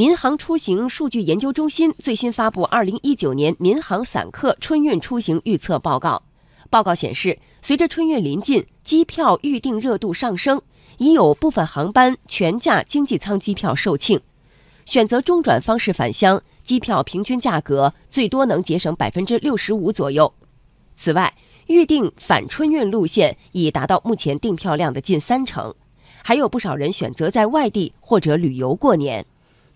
民航出行数据研究中心最新发布2019年民航散客春运出行预测报告。报告显示，随着春运临近，机票预订热度上升，已有部分航班全价经济舱机票售罄。选择中转方式返乡，机票平均价格最多能节省65%左右。此外，预定反春运路线已达到目前订票量的近30%，还有不少人选择在外地或者旅游过年。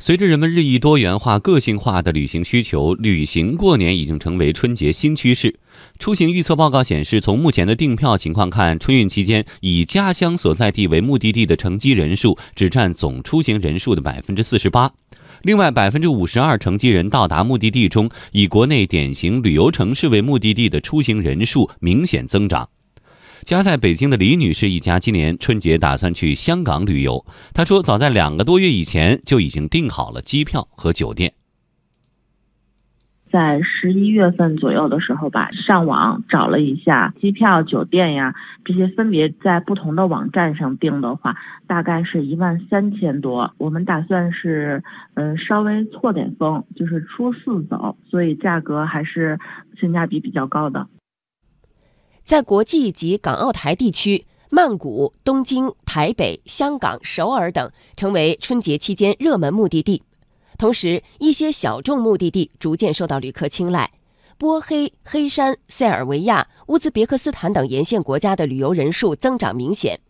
随着人们日益多元化、个性化的旅行需求，旅行过年已经成为春节新趋势。出行预测报告显示，从目前的订票情况看，春运期间以家乡所在地为目的地的乘机人数只占总出行人数的 48%。另外 52% 乘机人到达目的地中，以国内典型旅游城市为目的地的出行人数明显增长。家在北京的李女士一家今年春节打算去香港旅游，她说早在2个多月以前就已经订好了机票和酒店。在11月份左右的时候吧，上网找了一下机票、酒店呀这些分别在不同的网站上订的话，大概是13000多。我们打算是稍微错点风，就是初4走，所以价格还是性价比比较高的。在国际及港澳台地区，曼谷、东京、台北、香港、首尔等成为春节期间热门目的地。同时，一些小众目的地逐渐受到旅客青睐。波黑、黑山、塞尔维亚、乌兹别克斯坦等沿线国家的旅游人数增长明显。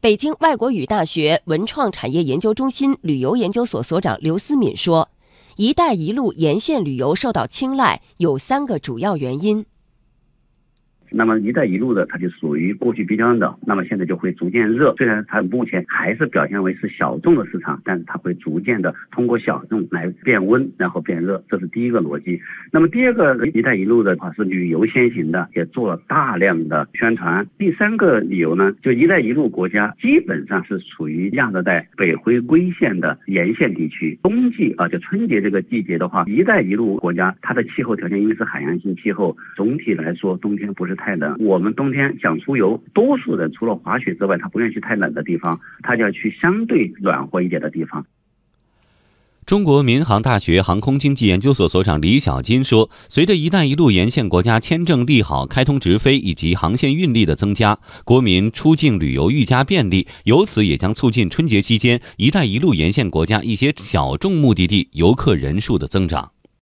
北京外国语大学文创产业研究中心旅游研究所所长刘思敏说，一带一路沿线旅游受到青睐有3个主要原因。那么“一带一路”的，它就属于过去滨江的，那么现在就会逐渐热。虽然它目前还是表现为是小众的市场，但是它会逐渐的通过小众来变温，然后变热，这是第一个逻辑。那么第二个，“一带一路”的话是旅游先行的，也做了大量的宣传。第三个理由呢，就“一带一路”国家基本上是处于亚热带北回归线的沿线地区，冬季啊，就春节这个季节的话，“一带一路”国家它的气候条件因为是海洋性气候，总体来说冬天不是太冷，我们冬天想出游，多数人除了滑雪之外，他不愿意去太冷的地方，他就要去相对暖和一点的地方。中国民航大学航空经济研究所所长李小金说，随着“一带一路”沿线国家签证利好、开通直飞以及航线运力的增加，国民出境旅游愈加便利，由此也将促进春节期间“一带一路”沿线国家一些小众目的地游客人数的增长。